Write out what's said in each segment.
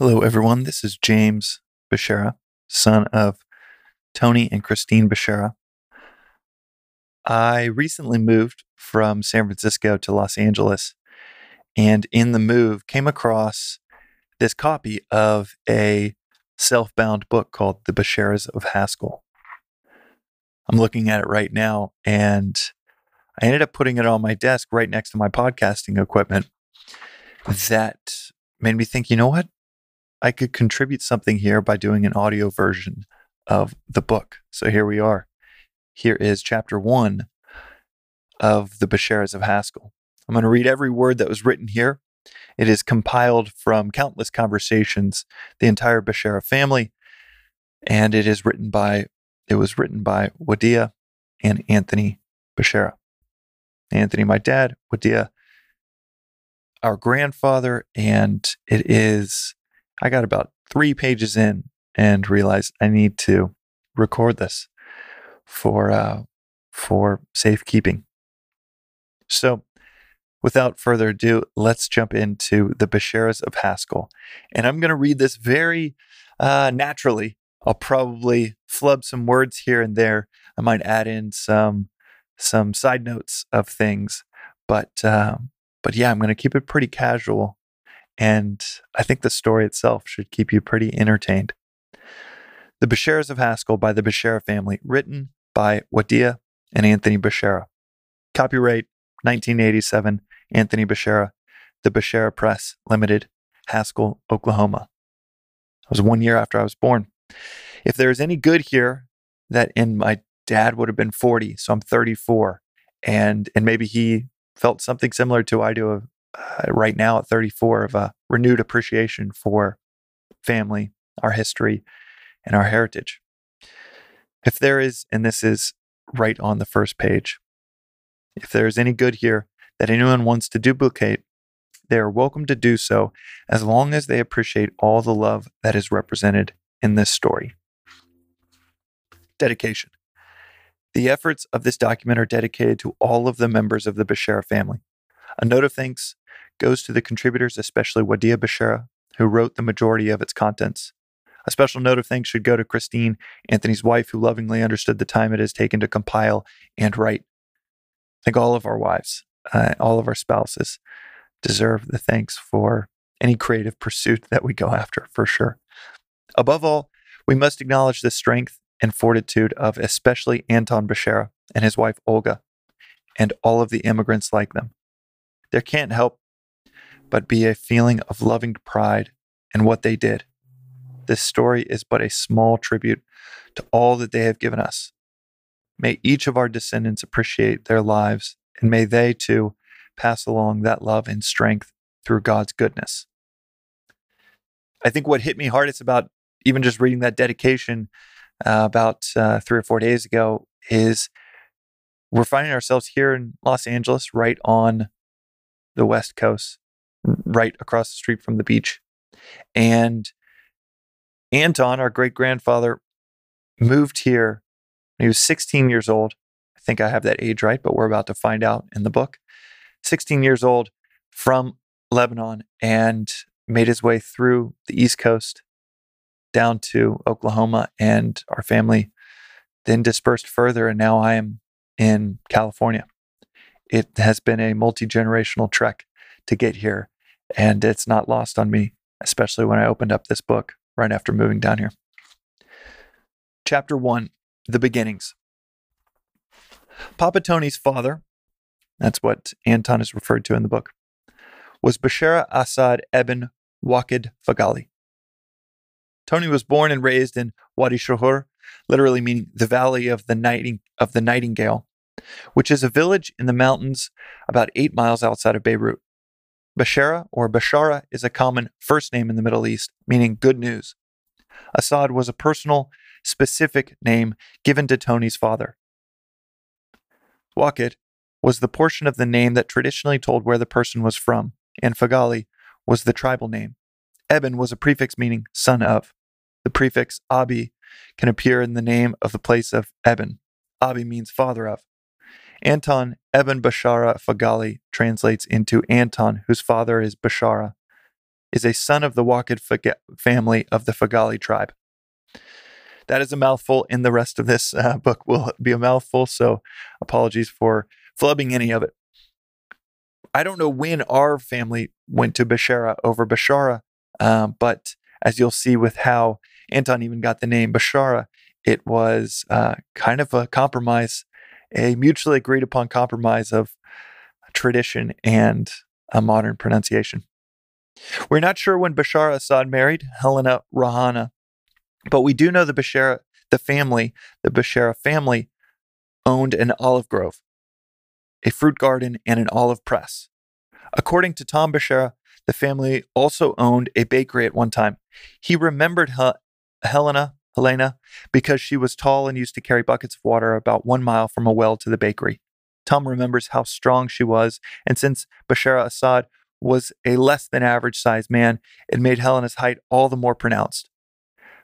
Hello, everyone. This is James Beshara, son of Tony and Christine Beshara. I recently moved from San Francisco to Los Angeles, and in the move came across this copy of a self-bound book called The Besharas of Haskell. I'm looking at it right now, and I ended up putting it on my desk right next to my podcasting equipment. That made me think, you know what? I could contribute something here by doing an audio version of the book. So here we are. Here is chapter 1 of The Besharas of Haskell. I'm going to read every word that was written here. It is compiled from countless conversations, the entire Beshara family, and it was written by Wadia and Anthony Beshara. Anthony, my dad, Wadia, our grandfather, and I got about 3 pages in and realized I need to record this for safekeeping. So without further ado, let's jump into The Besharas of Haskell. And I'm going to read this very naturally. I'll probably flub some words here and there. I might add in some side notes of things. But yeah, I'm going to keep it pretty casual. And I think the story itself should keep you pretty entertained. The Besharas of Haskell by the Beshara family, written by Wadia and Anthony Beshara. Copyright 1987, Anthony Beshara, The Beshara Press Limited, Haskell, Oklahoma. It was 1 year after I was born. If there's any good here, that in my dad would have been 40, so I'm 34. And maybe he felt something similar to I do right now at 34 of a renewed appreciation for family, our history, and our heritage. If there is, and this is right on the first page, if there is any good here that anyone wants to duplicate, they are welcome to do so as long as they appreciate all the love that is represented in this story. Dedication. The efforts of this document are dedicated to all of the members of the Beshara family. A note of thanks goes to the contributors, especially Wadia Beshara, who wrote the majority of its contents. A special note of thanks should go to Christine, Anthony's wife, who lovingly understood the time it has taken to compile and write. I think all of our wives, all of our spouses deserve the thanks for any creative pursuit that we go after, for sure. Above all, we must acknowledge the strength and fortitude of especially Anton Beshara and his wife Olga, and all of the immigrants like them. There can't help but be a feeling of loving pride in what they did. This story is but a small tribute to all that they have given us. May each of our descendants appreciate their lives, and may they, too, pass along that love and strength through God's goodness. I think what hit me hardest about even just reading that dedication about 3 or 4 days ago is we're finding ourselves here in Los Angeles, right on the West Coast, right across the street from the beach. And Anton, our great-grandfather, moved here when he was 16 years old. I think I have that age right, but we're about to find out in the book. 16 years old from Lebanon, and made his way through the East Coast down to Oklahoma, and our family then dispersed further, and now I am in California. It has been a multi-generational trek to get here, and it's not lost on me, especially when I opened up this book right after moving down here. Chapter 1, The Beginnings. Papa Tony's father, that's what Anton is referred to in the book, was Bechara Assad Ibn Wakid Fagali. Tony was born and raised in Wadi Shohur, literally meaning the Valley of the Nightingale, which is a village in the mountains about 8 miles outside of Beirut. Beshara or Beshara is a common first name in the Middle East, meaning good news. Assad was a personal, specific name given to Tony's father. Wakid was the portion of the name that traditionally told where the person was from, and Fagali was the tribal name. Eben was a prefix meaning son of. The prefix Abi can appear in the name of the place of Eben. Abi means father of. Anton Ibn Beshara Fagali translates into Anton, whose father is Beshara. is a son of the Wakid family of the Fagali tribe. That is a mouthful, and the rest of this book will be a mouthful, so apologies for flubbing any of it. I don't know when our family went to Beshara over Beshara, but as you'll see with how Anton even got the name Beshara, it was kind of a compromise, a mutually agreed upon compromise of tradition and a modern pronunciation. We're not sure when Bashar Assad married Helena Rahana, but we do know the Beshara family owned an olive grove, a fruit garden, and an olive press. According to Tom Beshara, the family also owned a bakery at one time. He remembered Helena because she was tall and used to carry buckets of water about 1 mile from a well to the bakery. Tom remembers how strong she was, and since Bashar Assad was a less than average sized man, it made Helena's height all the more pronounced.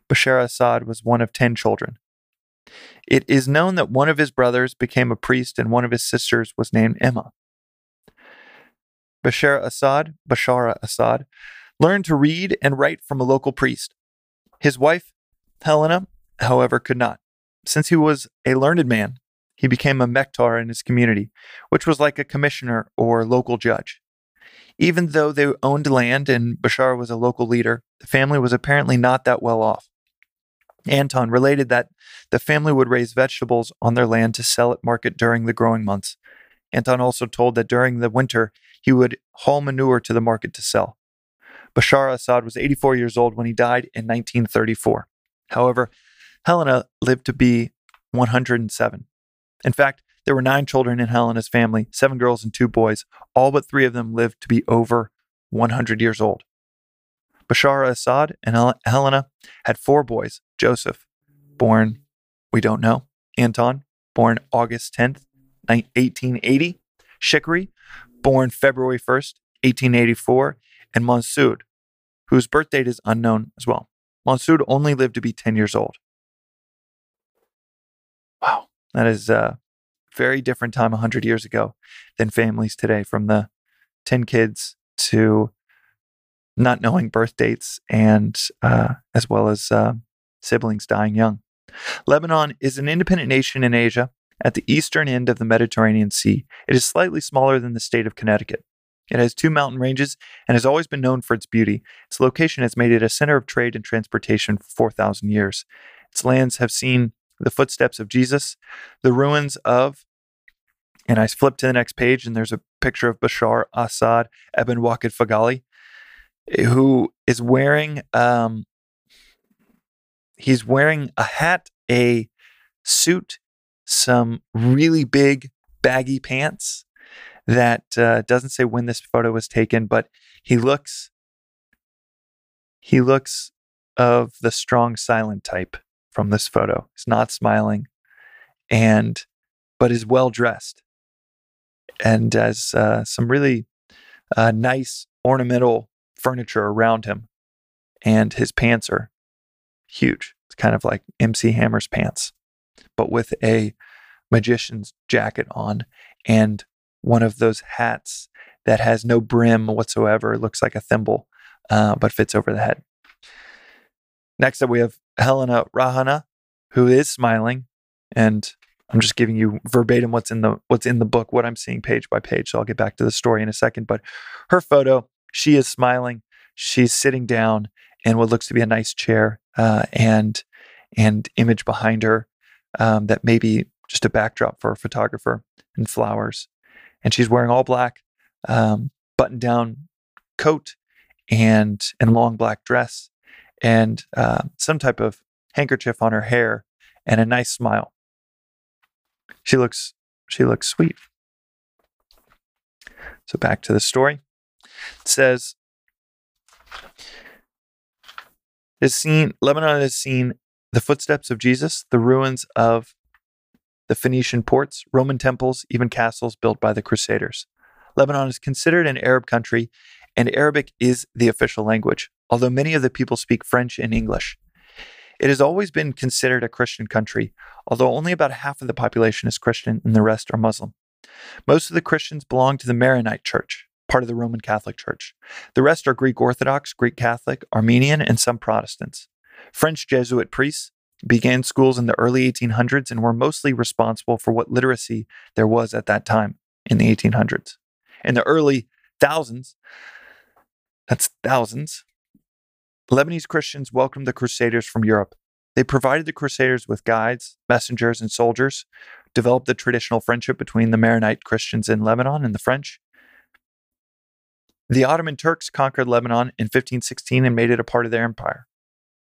Bashar Assad was one of 10 children. It is known that one of his brothers became a priest and one of his sisters was named Emma. Bashara Assad, learned to read and write from a local priest. His wife, Helena, however, could not. Since he was a learned man, he became a mektar in his community, which was like a commissioner or local judge. Even though they owned land and Bashar was a local leader, the family was apparently not that well off. Anton related that the family would raise vegetables on their land to sell at market during the growing months. Anton also told that during the winter, he would haul manure to the market to sell. Bashar Assad was 84 years old when he died in 1934. However, Helena lived to be 107. In fact, there were 9 children in Helena's family, 7 girls and 2 boys. All but 3 of them lived to be over 100 years old. Bashar Assad and Helena had 4 boys. Joseph, born, we don't know. Anton, born August 10th, 1880. Shikri, born February 1st, 1884. And Mansoud, whose birth date is unknown as well. Mansoud only lived to be 10 years old. Wow, that is very different time 100 years ago than families today, from the 10 kids to not knowing birth dates and as well as siblings dying young. Lebanon is an independent nation in Asia at the eastern end of the Mediterranean Sea. It is slightly smaller than the state of Connecticut. It has 2 mountain ranges and has always been known for its beauty. Its location has made it a center of trade and transportation for 4,000 years. Its lands have seen the footsteps of Jesus, the ruins of, and I flip to the next page and there's a picture of Bashar Assad Ibn Wakid Fagali, who is wearing, he's wearing a hat, a suit, some really big baggy pants that doesn't say when this photo was taken, but he looks of the strong silent type from this photo. He's not smiling, but is well dressed and has some really nice ornamental furniture around him. And his pants are huge. It's kind of like MC Hammer's pants, but with a magician's jacket on and one of those hats that has no brim whatsoever. It looks like a thimble, but fits over the head. Next up, we have Helena Rahana, who is smiling, and I'm just giving you verbatim what's in the book, what I'm seeing page by page. So I'll get back to the story in a second. But her photo, she is smiling. She's sitting down in what looks to be a nice chair, and image behind her that may be just a backdrop for a photographer, and flowers. And she's wearing all black, button-down coat and long black dress, and some type of handkerchief on her hair, and a nice smile. She looks sweet. So back to the story. It says, Lebanon has seen the footsteps of Jesus, the ruins of the Phoenician ports, Roman temples, even castles built by the Crusaders. Lebanon is considered an Arab country, and Arabic is the official language, although many of the people speak French and English. It has always been considered a Christian country, although only about half of the population is Christian and the rest are Muslim. Most of the Christians belong to the Maronite Church, part of the Roman Catholic Church. The rest are Greek Orthodox, Greek Catholic, Armenian, and some Protestants. French Jesuit priests began schools in the early 1800s and were mostly responsible for what literacy there was at that time in the 1800s. In the early thousands, Lebanese Christians welcomed the Crusaders from Europe. They provided the Crusaders with guides, messengers, and soldiers, developed the traditional friendship between the Maronite Christians in Lebanon and the French. The Ottoman Turks conquered Lebanon in 1516 and made it a part of their empire.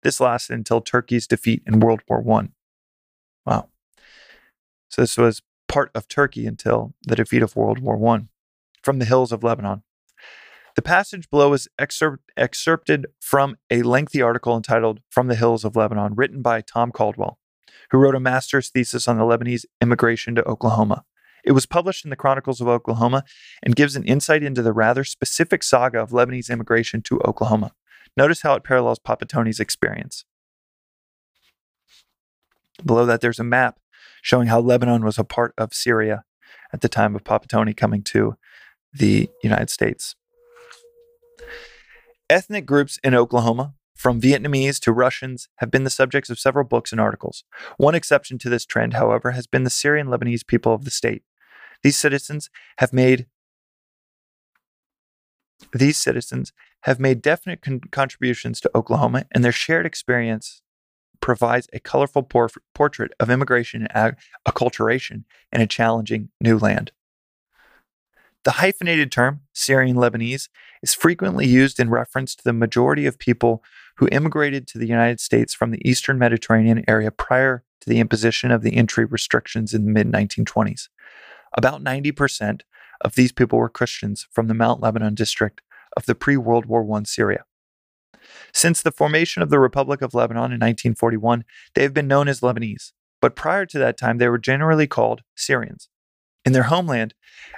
This lasted until Turkey's defeat in World War I. Wow. So this was part of Turkey until the defeat of World War I. From the Hills of Lebanon. The passage below is excerpted from a lengthy article entitled From the Hills of Lebanon, written by Tom Caldwell, who wrote a master's thesis on the Lebanese immigration to Oklahoma. It was published in the Chronicles of Oklahoma and gives an insight into the rather specific saga of Lebanese immigration to Oklahoma. Notice how it parallels Papa Tony's experience. Below that, there's a map showing how Lebanon was a part of Syria at the time of Papa Tony coming to the United States. Ethnic groups in Oklahoma, from Vietnamese to Russians, have been the subjects of several books and articles. One exception to this trend, however, has been the Syrian Lebanese people of the state. These citizens have made definite contributions to Oklahoma, and their shared experience provides a colorful portrait of immigration and acculturation in a challenging new land. The hyphenated term, Syrian Lebanese, is frequently used in reference to the majority of people who immigrated to the United States from the Eastern Mediterranean area prior to the imposition of the entry restrictions in the mid-1920s. About 90% of these people were Christians from the Mount Lebanon district of the pre-World War I Syria. Since the formation of the Republic of Lebanon in 1941, they have been known as Lebanese, but prior to that time, they were generally called Syrians. In their homeland,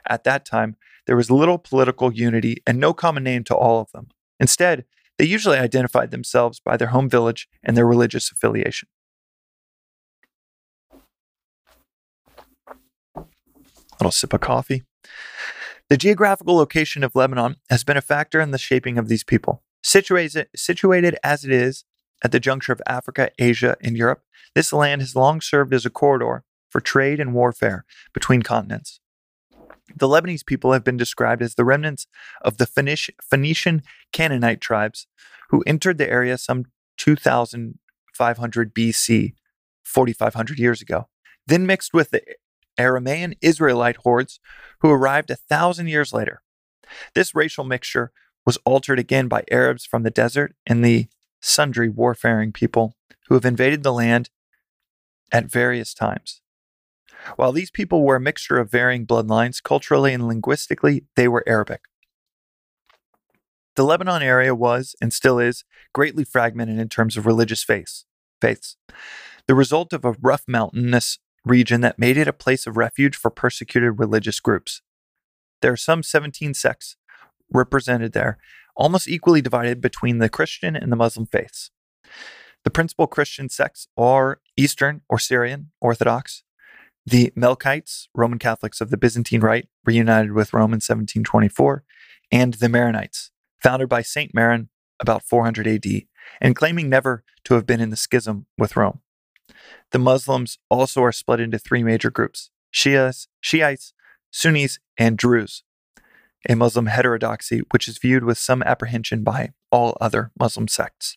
at that time, there was little political unity and no common name to all of them. Instead, they usually identified themselves by their home village and their religious affiliation. Little sip of coffee. The geographical location of Lebanon has been a factor in the shaping of these people. Situated as it is at the juncture of Africa, Asia, and Europe, this land has long served as a corridor for trade and warfare between continents. The Lebanese people have been described as the remnants of the Phoenician Canaanite tribes who entered the area some 2,500 BC, 4,500 years ago, then mixed with the Aramaean Israelite hordes who arrived 1,000 years later. This racial mixture was altered again by Arabs from the desert and the sundry warfaring people who have invaded the land at various times. While these people were a mixture of varying bloodlines, culturally and linguistically, they were Arabic. The Lebanon area was, and still is, greatly fragmented in terms of religious faiths, the result of a rough mountainous region that made it a place of refuge for persecuted religious groups. There are some 17 sects represented there, almost equally divided between the Christian and the Muslim faiths. The principal Christian sects are Eastern or Syrian Orthodox, the Melkites, Roman Catholics of the Byzantine Rite, reunited with Rome in 1724, and the Maronites, founded by St. Maron about 400 AD, and claiming never to have been in the schism with Rome. The Muslims also are split into three major groups, Shiites, Sunnis, and Druze, a Muslim heterodoxy which is viewed with some apprehension by all other Muslim sects.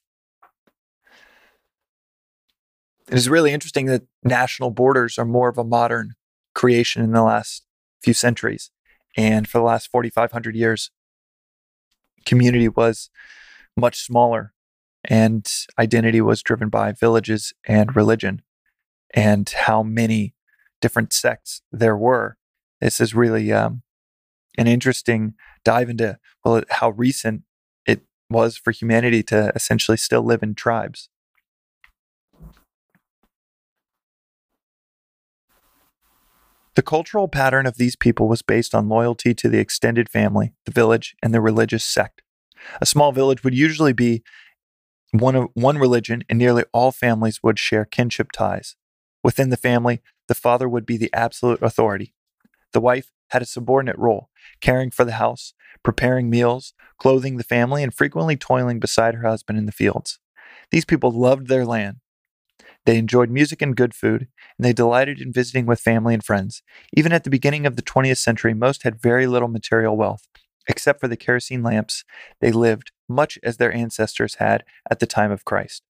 It is really interesting that national borders are more of a modern creation in the last few centuries. And for the last 4,500 years, community was much smaller and identity was driven by villages and religion and how many different sects there were. This is really an interesting dive into how recent it was for humanity to essentially still live in tribes. The cultural pattern of these people was based on loyalty to the extended family, the village, and the religious sect. A small village would usually be one religion, and nearly all families would share kinship ties. Within the family, the father would be the absolute authority. The wife had a subordinate role, caring for the house, preparing meals, clothing the family, and frequently toiling beside her husband in the fields. These people loved their land. They enjoyed music and good food, and they delighted in visiting with family and friends. Even at the beginning of the 20th century, most had very little material wealth. Except for the kerosene lamps, they lived much as their ancestors had at the time of Christ.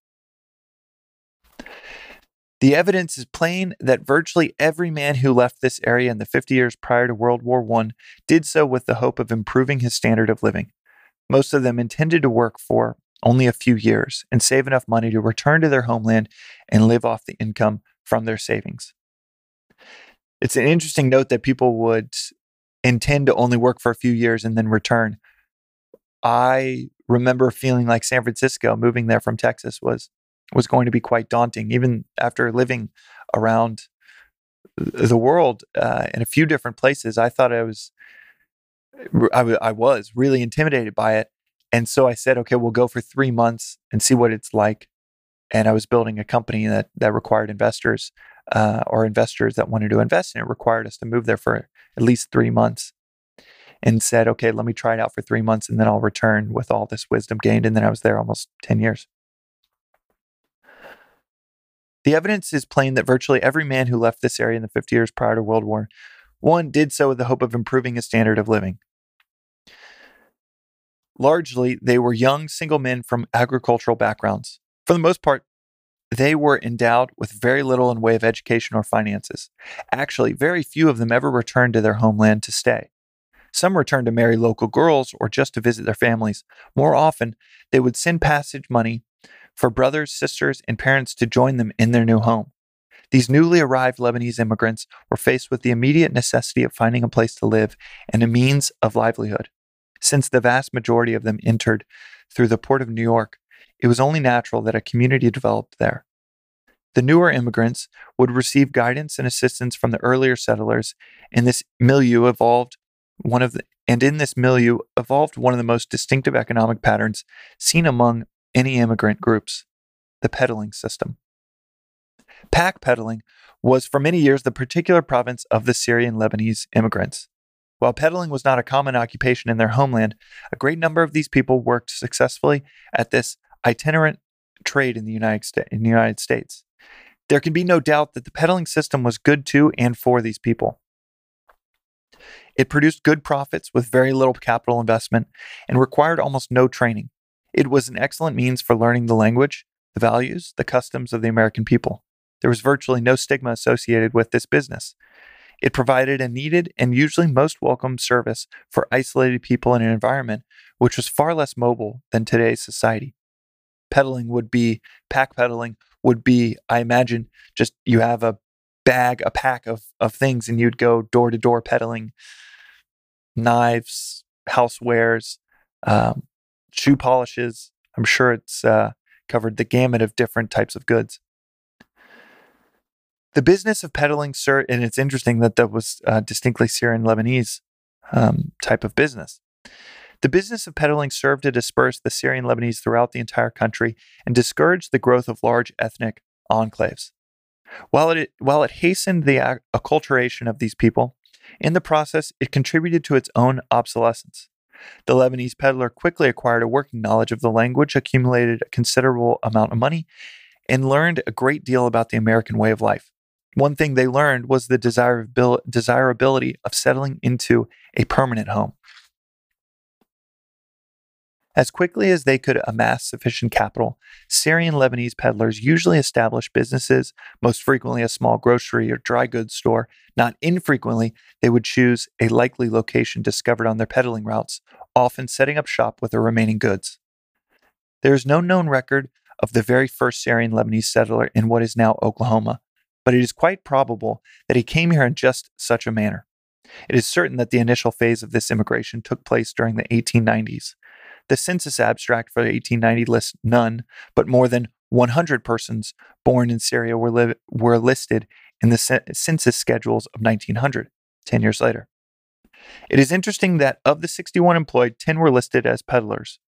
The evidence is plain that virtually every man who left this area in the 50 years prior to World War I did so with the hope of improving his standard of living. Most of them intended to work for only a few years and save enough money to return to their homeland and live off the income from their savings. It's an interesting note that people would intend to only work for a few years and then return. I remember feeling like San Francisco, moving there from Texas, was going to be quite daunting, even after living around the world in a few different places. I thought I was really intimidated by it. And so I said, okay, we'll go for 3 months and see what it's like. And I was building a company that required investors or investors that wanted to invest, and it required us to move there for at least 3 months, and said, okay, let me try it out for 3 months and then I'll return with all this wisdom gained. And then I was there almost 10 years. The evidence is plain that virtually every man who left this area in the 50 years prior to World War I did so with the hope of improving his standard of living. Largely, they were young, single men from agricultural backgrounds. For the most part, they were endowed with very little in way of education or finances. Actually, very few of them ever returned to their homeland to stay. Some returned to marry local girls or just to visit their families. More often, they would send passage money for brothers, sisters, and parents to join them in their new home. These newly arrived Lebanese immigrants were faced with the immediate necessity of finding a place to live and a means of livelihood. Since the vast majority of them entered through the port of New York, it was only natural that a community developed there. The newer immigrants would receive guidance and assistance from the earlier settlers, and in this milieu evolved one of the most distinctive economic patterns seen among any immigrant groups, the peddling system. Pack peddling was for many years the particular province of the Syrian Lebanese immigrants. While peddling was not a common occupation in their homeland, a great number of these people worked successfully at this itinerant trade in the United States. There can be no doubt that the peddling system was good to and for these people. It produced good profits with very little capital investment and required almost no training. It was an excellent means for learning the language, the values, the customs of the American people. There was virtually no stigma associated with this business. It provided a needed and usually most welcome service for isolated people in an environment which was far less mobile than today's society. Pack peddling would be, I imagine, just you have a pack of things and you'd go door to door peddling knives, housewares, shoe polishes. I'm sure it's covered the gamut of different types of goods. The business of peddling, and it's interesting that that was distinctly Syrian Lebanese type of business. The business of peddling served to disperse the Syrian Lebanese throughout the entire country and discouraged the growth of large ethnic enclaves. While it hastened the acculturation of these people, in the process, it contributed to its own obsolescence. The Lebanese peddler quickly acquired a working knowledge of the language, accumulated a considerable amount of money, and learned a great deal about the American way of life. One thing they learned was the desirability of settling into a permanent home. As quickly as they could amass sufficient capital, Syrian Lebanese peddlers usually established businesses, most frequently a small grocery or dry goods store. Not infrequently, they would choose a likely location discovered on their peddling routes, often setting up shop with their remaining goods. There is no known record of the very first Syrian Lebanese settler in what is now Oklahoma, but it is quite probable that he came here in just such a manner. It is certain that the initial phase of this immigration took place during the 1890s. The census abstract for 1890 lists none, but more than 100 persons born in Syria were listed in the census schedules of 1900, 10 years later. It is interesting that of the 61 employed, 10 were listed as peddlers.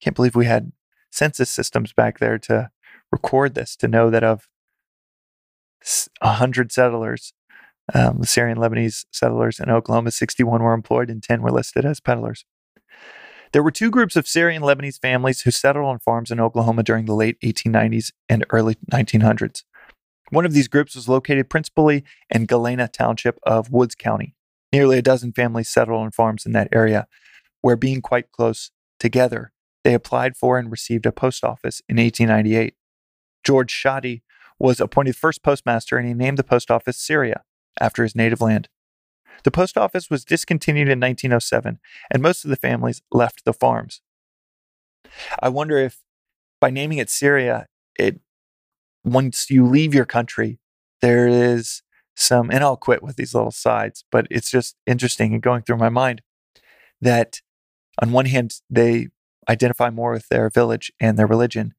Can't believe we had census systems back there to record this, to know that of 100 settlers, The Syrian Lebanese settlers in Oklahoma, 61 were employed and 10 were listed as peddlers. There were two groups of Syrian Lebanese families who settled on farms in Oklahoma during the late 1890s and early 1900s. One of these groups was located principally in Galena Township of Woods County. Nearly a dozen families settled on farms in that area, where being quite close together, they applied for and received a post office in 1898. George Shadi was appointed first postmaster, and he named the post office Syria, after his native land. The post office was discontinued in 1907, and most of the families left the farms. I wonder if, by naming it Syria, once you leave your country, there is some, and I'll quit with these little sides, but it's just interesting and going through my mind that on one hand, they identify more with their village and their religion,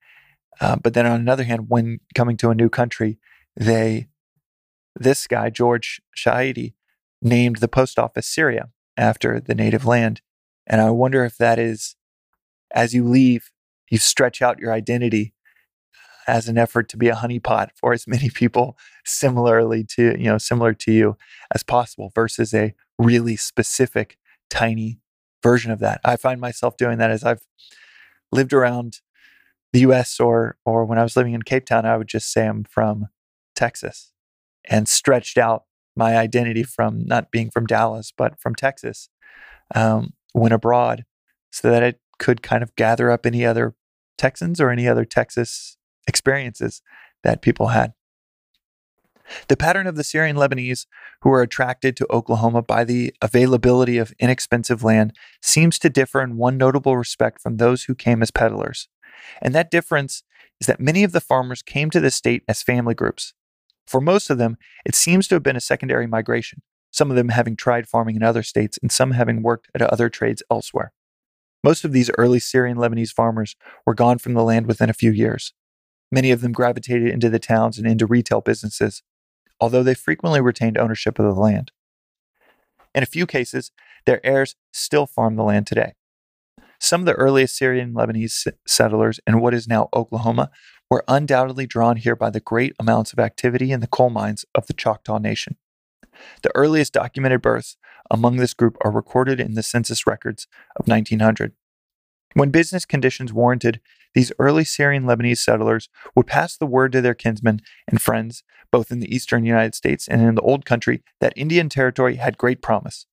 but then on another hand, when coming to a new country, this guy, George Shadi, named the post office Syria after the native land. And I wonder if that is, as you leave, you stretch out your identity as an effort to be a honeypot for as many people similar to you as possible versus a really specific, tiny version of that. I find myself doing that as I've lived around the US or when I was living in Cape Town, I would just say I'm from Texas and stretched out my identity from not being from Dallas, but from Texas when abroad so that it could kind of gather up any other Texans or any other Texas experiences that people had. The pattern of the Syrian Lebanese who were attracted to Oklahoma by the availability of inexpensive land seems to differ in one notable respect from those who came as peddlers. And that difference is that many of the farmers came to the state as family groups. For most of them, it seems to have been a secondary migration, some of them having tried farming in other states and some having worked at other trades elsewhere. Most of these early Syrian Lebanese farmers were gone from the land within a few years. Many of them gravitated into the towns and into retail businesses, although they frequently retained ownership of the land. In a few cases, their heirs still farm the land today. Some of the earliest Syrian Lebanese settlers in what is now Oklahoma were undoubtedly drawn here by the great amounts of activity in the coal mines of the Choctaw Nation. The earliest documented births among this group are recorded in the census records of 1900. When business conditions warranted, these early Syrian Lebanese settlers would pass the word to their kinsmen and friends, both in the eastern United States and in the Old Country, that Indian territory had great promise.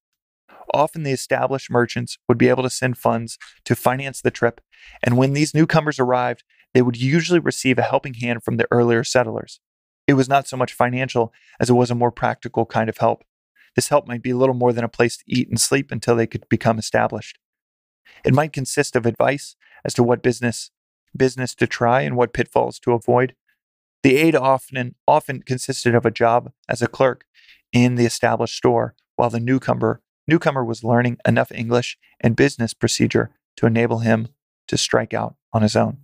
Often the established merchants would be able to send funds to finance the trip, and when these newcomers arrived, they would usually receive a helping hand from the earlier settlers. It was not so much financial as it was a more practical kind of help. This help might be little more than a place to eat and sleep until they could become established. It might consist of advice as to what business to try and what pitfalls to avoid. The aid often consisted of a job as a clerk in the established store, while the newcomer was learning enough English and business procedure to enable him to strike out on his own.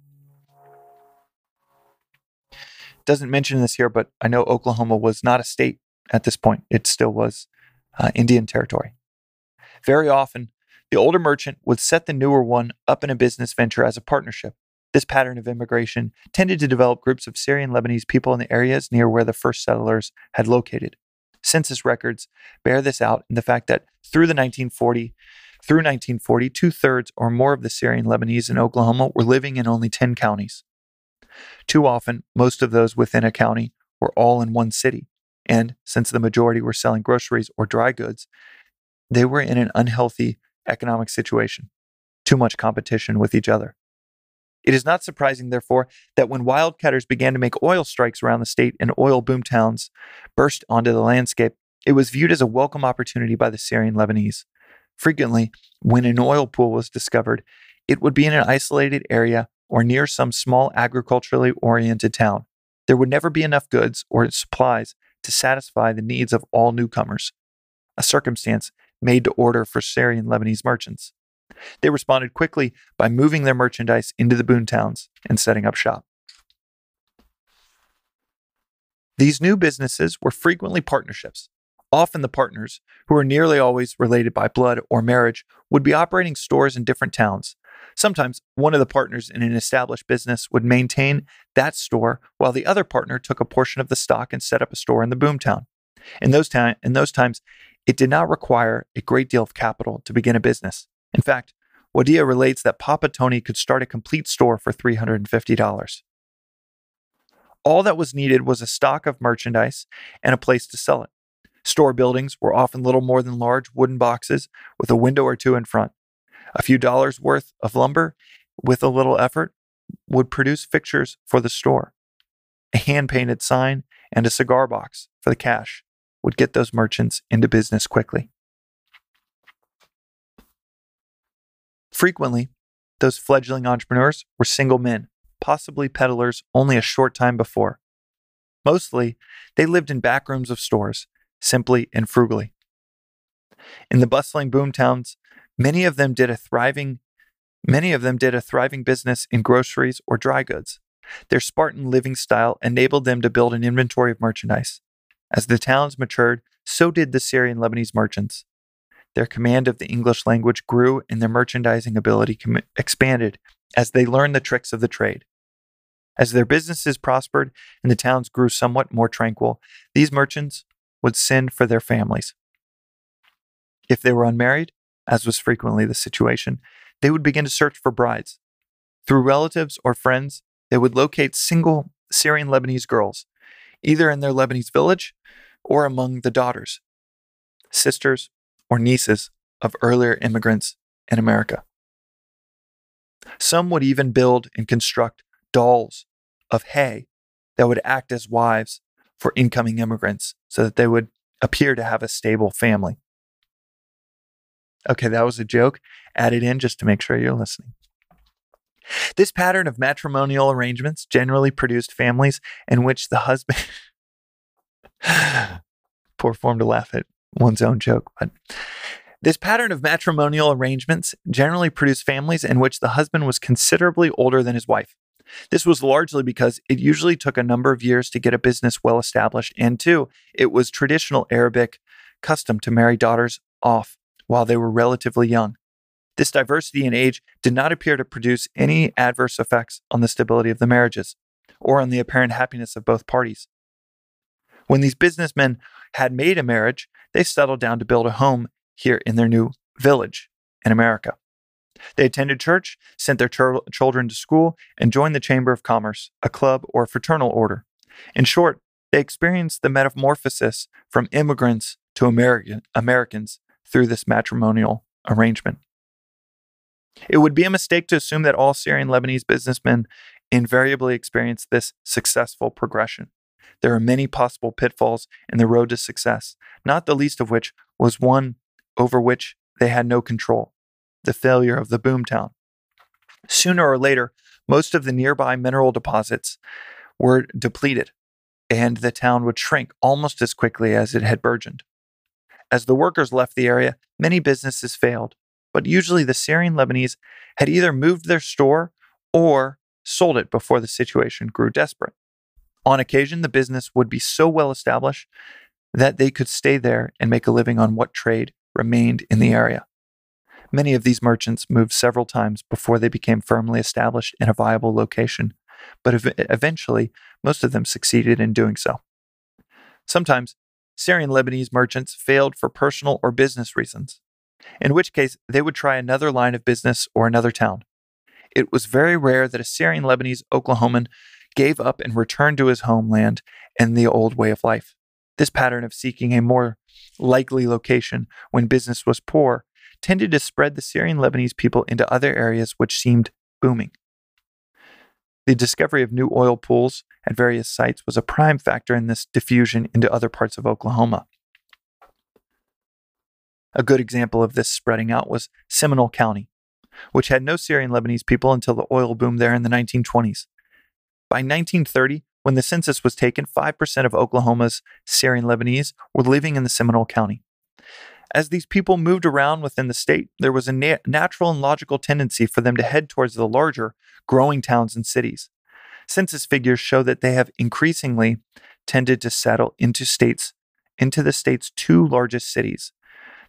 Doesn't mention this here, but I know Oklahoma was not a state at this point. It still was Indian territory. Very often, the older merchant would set the newer one up in a business venture as a partnership. This pattern of immigration tended to develop groups of Syrian Lebanese people in the areas near where the first settlers had located. Census records bear this out in the fact that through 1940, two-thirds or more of the Syrian Lebanese in Oklahoma were living in only 10 counties. Too often, most of those within a county were all in one city, and since the majority were selling groceries or dry goods, they were in an unhealthy economic situation, too much competition with each other. It is not surprising, therefore, that when wildcatters began to make oil strikes around the state and oil boom towns burst onto the landscape, it was viewed as a welcome opportunity by the Syrian Lebanese. Frequently, when an oil pool was discovered, it would be in an isolated area or near some small agriculturally oriented town. There would never be enough goods or supplies to satisfy the needs of all newcomers, a circumstance made to order for Syrian Lebanese merchants. They responded quickly by moving their merchandise into the boom towns and setting up shop. These new businesses were frequently partnerships. Often the partners, who were nearly always related by blood or marriage, would be operating stores in different towns. Sometimes one of the partners in an established business would maintain that store while the other partner took a portion of the stock and set up a store in the boom town. In those times, it did not require a great deal of capital to begin a business. In fact, Wadia relates that Papa Tony could start a complete store for $350. All that was needed was a stock of merchandise and a place to sell it. Store buildings were often little more than large wooden boxes with a window or two in front. A few dollars worth of lumber, with a little effort, would produce fixtures for the store. A hand-painted sign and a cigar box for the cash would get those merchants into business quickly. Frequently, those fledgling entrepreneurs were single men, possibly peddlers only a short time before. Mostly, they lived in back rooms of stores, simply and frugally. In the bustling boom towns, many of them did a thriving business in groceries or dry goods. Their Spartan living style enabled them to build an inventory of merchandise. As the towns matured, so did the Syrian Lebanese merchants. Their command of the English language grew and their merchandising ability expanded as they learned the tricks of the trade. As their businesses prospered and the towns grew somewhat more tranquil, these merchants would send for their families. If they were unmarried, as was frequently the situation, they would begin to search for brides. Through relatives or friends, they would locate single Syrian Lebanese girls, either in their Lebanese village or among the daughters, sisters, or nieces of earlier immigrants in America. Some would even build and construct dolls of hay that would act as wives for incoming immigrants so that they would appear to have a stable family. Okay, that was a joke added in just to make sure you're listening. This pattern of matrimonial arrangements generally produced families in which the husband... Poor form to laugh at one's own joke, but... This pattern of matrimonial arrangements generally produced families in which the husband was considerably older than his wife. This was largely because it usually took a number of years to get a business well established, and two, it was traditional Arabic custom to marry daughters off while they were relatively young. This diversity in age did not appear to produce any adverse effects on the stability of the marriages or on the apparent happiness of both parties. When these businessmen had made a marriage, they settled down to build a home here in their new village in America. They attended church, sent their children to school, and joined the Chamber of Commerce, a club or fraternal order. In short, they experienced the metamorphosis from immigrants to Americans through this matrimonial arrangement. It would be a mistake to assume that all Syrian Lebanese businessmen invariably experienced this successful progression. There are many possible pitfalls in the road to success, not the least of which was one over which they had no control: the failure of the boomtown. Sooner or later, most of the nearby mineral deposits were depleted, and the town would shrink almost as quickly as it had burgeoned. As the workers left the area, many businesses failed, but usually the Syrian Lebanese had either moved their store or sold it before the situation grew desperate. On occasion, the business would be so well established that they could stay there and make a living on what trade remained in the area. Many of these merchants moved several times before they became firmly established in a viable location, but eventually most of them succeeded in doing so. Sometimes, Syrian Lebanese merchants failed for personal or business reasons, in which case they would try another line of business or another town. It was very rare that a Syrian Lebanese Oklahoman gave up and returned to his homeland and the old way of life. This pattern of seeking a more likely location when business was poor tended to spread the Syrian Lebanese people into other areas which seemed booming. The discovery of new oil pools at various sites was a prime factor in this diffusion into other parts of Oklahoma. A good example of this spreading out was Seminole County, which had no Syrian Lebanese people until the oil boom there in the 1920s. By 1930, when the census was taken, 5% of Oklahoma's Syrian Lebanese were living in the Seminole County. As these people moved around within the state, there was a natural and logical tendency for them to head towards the larger, growing towns and cities. Census figures show that they have increasingly tended to settle into the state's two largest cities.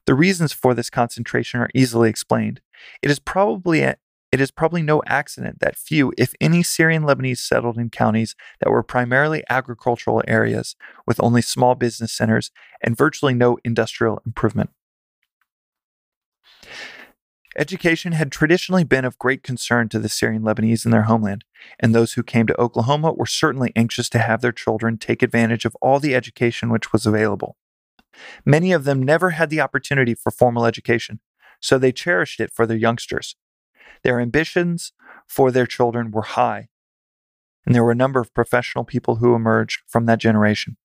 The reasons for this concentration are easily explained. It is probably It is probably no accident that few, if any, Syrian Lebanese settled in counties that were primarily agricultural areas with only small business centers and virtually no industrial improvement. Education had traditionally been of great concern to the Syrian Lebanese in their homeland, and those who came to Oklahoma were certainly anxious to have their children take advantage of all the education which was available. Many of them never had the opportunity for formal education, so they cherished it for their youngsters. Their ambitions for their children were high, and there were a number of professional people who emerged from that generation.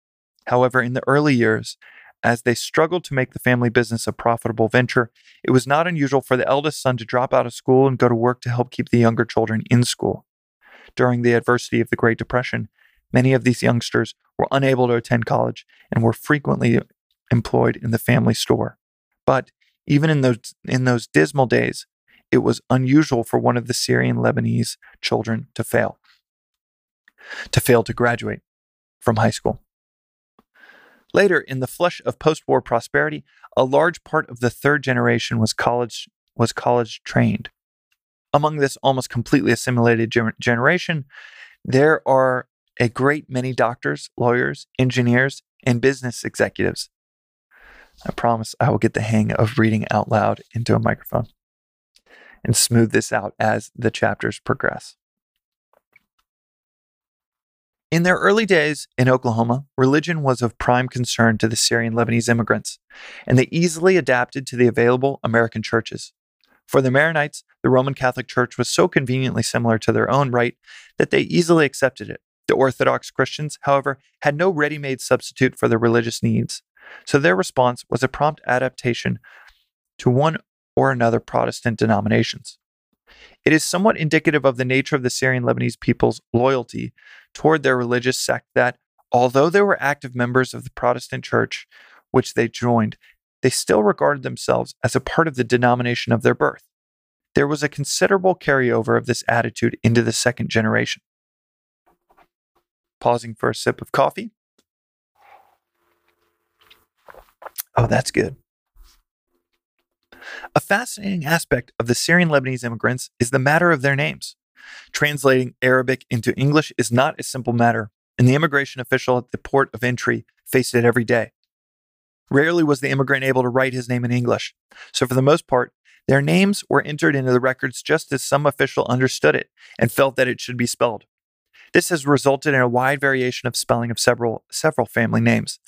However, in the early years, as they struggled to make the family business a profitable venture, it was not unusual for the eldest son to drop out of school and go to work to help keep the younger children in school. During the adversity of the Great Depression, many of these youngsters were unable to attend college and were frequently employed in the family store. But even in those dismal days, it was unusual for one of the Syrian Lebanese children to graduate from high school. Later, in the flush of post-war prosperity, a large part of the third generation was college trained. Among this almost completely assimilated generation, there are a great many doctors, lawyers, engineers, and business executives. I promise I will get the hang of reading out loud into a microphone and smooth this out as the chapters progress. In their early days in Oklahoma, religion was of prime concern to the Syrian Lebanese immigrants, and they easily adapted to the available American churches. For the Maronites, the Roman Catholic Church was so conveniently similar to their own rite that they easily accepted it. The Orthodox Christians, however, had no ready-made substitute for their religious needs, so their response was a prompt adaptation to one or another Protestant denominations. It is somewhat indicative of the nature of the Syrian Lebanese people's loyalty toward their religious sect that, although they were active members of the Protestant church which they joined, they still regarded themselves as a part of the denomination of their birth. There was a considerable carryover of this attitude into the second generation. Pausing for a sip of coffee. Oh, that's good. A fascinating aspect of the Syrian Lebanese immigrants is the matter of their names. Translating Arabic into English is not a simple matter, and the immigration official at the port of entry faced it every day. Rarely was the immigrant able to write his name in English, so for the most part, their names were entered into the records just as some official understood it and felt that it should be spelled. This has resulted in a wide variation of spelling of several family names.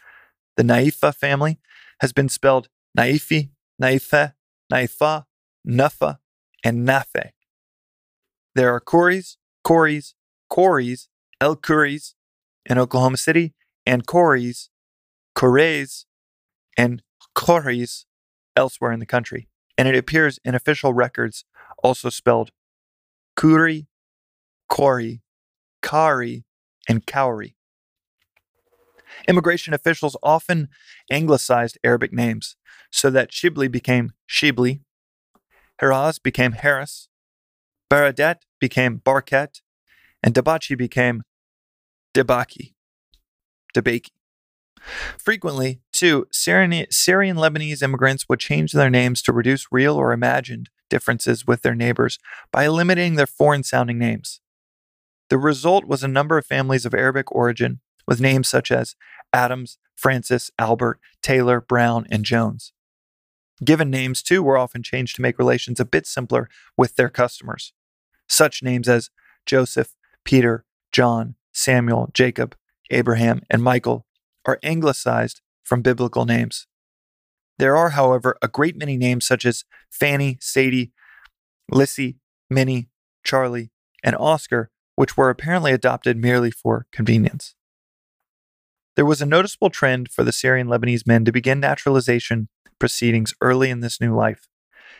The Naifa family has been spelled Naifi, Naifeh, Naifa, Nafa, and Nafe. There are Kouris, Kouris, Kouris, El Kouris in Oklahoma City, and Kouris, Kourez, and Kouris elsewhere in the country. And it appears in official records also spelled Kouri, Kouri, Kari, and Kauri. Immigration officials often anglicized Arabic names, so that Shibli became Shibli, Haraz became Harris, Baradat became Barkat, and Dabachi became Debaki. Frequently, too, Syrian Lebanese immigrants would change their names to reduce real or imagined differences with their neighbors by eliminating their foreign-sounding names. The result was a number of families of Arabic origin with names such as Adams, Francis, Albert, Taylor, Brown, and Jones. Given names, too, were often changed to make relations a bit simpler with their customers. Such names as Joseph, Peter, John, Samuel, Jacob, Abraham, and Michael are anglicized from biblical names. There are, however, a great many names such as Fanny, Sadie, Lissy, Minnie, Charlie, and Oscar, which were apparently adopted merely for convenience. There was a noticeable trend for the Syrian Lebanese men to begin naturalization proceedings early in this new life.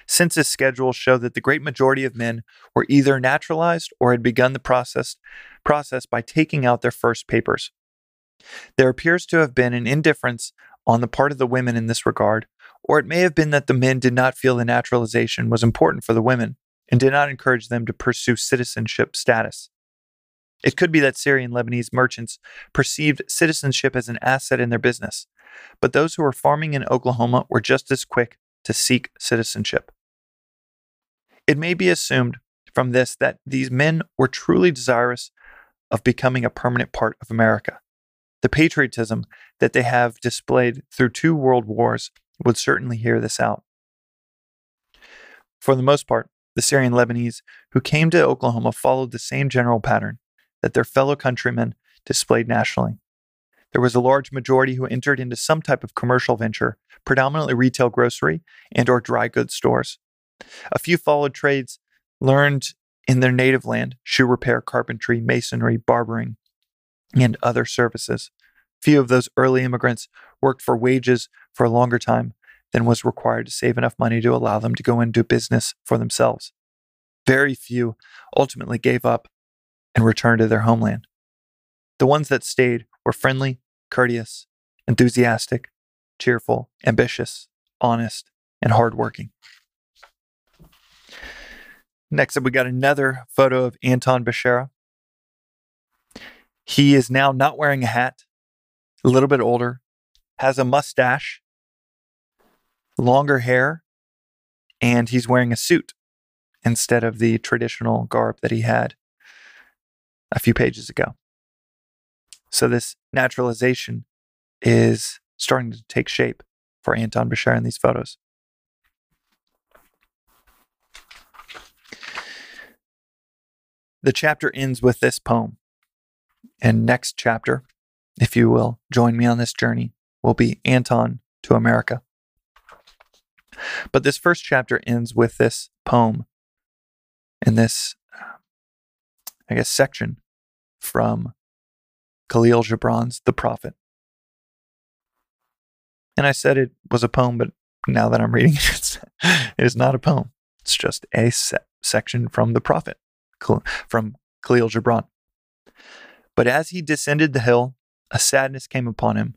Census schedules show that the great majority of men were either naturalized or had begun the process by taking out their first papers. There appears to have been an indifference on the part of the women in this regard, or it may have been that the men did not feel the naturalization was important for the women and did not encourage them to pursue citizenship status. It could be that Syrian Lebanese merchants perceived citizenship as an asset in their business, but those who were farming in Oklahoma were just as quick to seek citizenship. It may be assumed from this that these men were truly desirous of becoming a permanent part of America. The patriotism that they have displayed through 2 world wars would certainly hear this out. For the most part, the Syrian Lebanese who came to Oklahoma followed the same general pattern that their fellow countrymen displayed nationally. There was a large majority who entered into some type of commercial venture, predominantly retail grocery and/or dry goods stores. A few followed trades learned in their native land: shoe repair, carpentry, masonry, barbering, and other services. Few of those early immigrants worked for wages for a longer time than was required to save enough money to allow them to go and do business for themselves. Very few ultimately gave up and returned to their homeland. The ones that stayed were friendly, courteous, enthusiastic, cheerful, ambitious, honest, and hardworking. Next up, we got another photo of Anton Beshara. He is now not wearing a hat, a little bit older, has a mustache, longer hair, and he's wearing a suit instead of the traditional garb that he had a few pages ago. So this naturalization is starting to take shape for Anton Beshara in these photos. The chapter ends with this poem. And next chapter, if you will join me on this journey, will be Anton to America. But this first chapter ends with this poem and this, section from Khalil Gibran's The Prophet. And I said it was a poem, but now that I'm reading it, it is not a poem. It's just a section from The Prophet, from Khalil Gibran. But as he descended the hill, a sadness came upon him,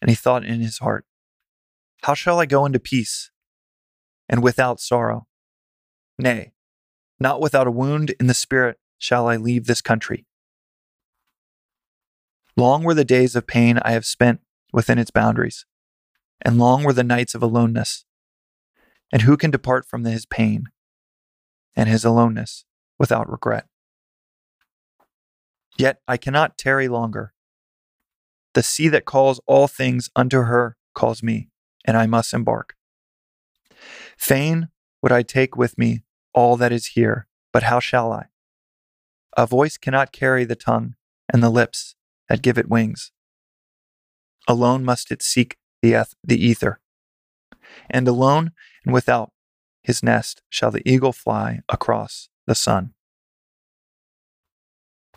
and he thought in his heart, "How shall I go into peace and without sorrow? Nay, not without a wound in the spirit shall I leave this country. Long were the days of pain I have spent within its boundaries, and long were the nights of aloneness. And who can depart from his pain and his aloneness without regret? Yet I cannot tarry longer. The sea that calls all things unto her calls me, and I must embark. Fain would I take with me all that is here, but how shall I? A voice cannot carry the tongue and the lips that give it wings. Alone must it seek the ether. And alone and without his nest shall the eagle fly across the sun."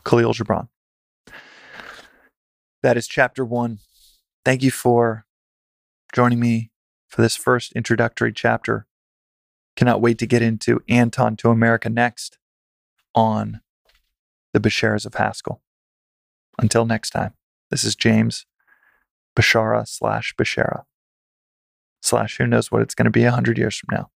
Khalil Gibran. That is chapter 1. Thank you for joining me for this first introductory chapter. Cannot wait to get into Anton to America next on The Besharas of Haskell. Until next time, this is James Beshara /Beshara / who knows what it's going to be 100 years from now.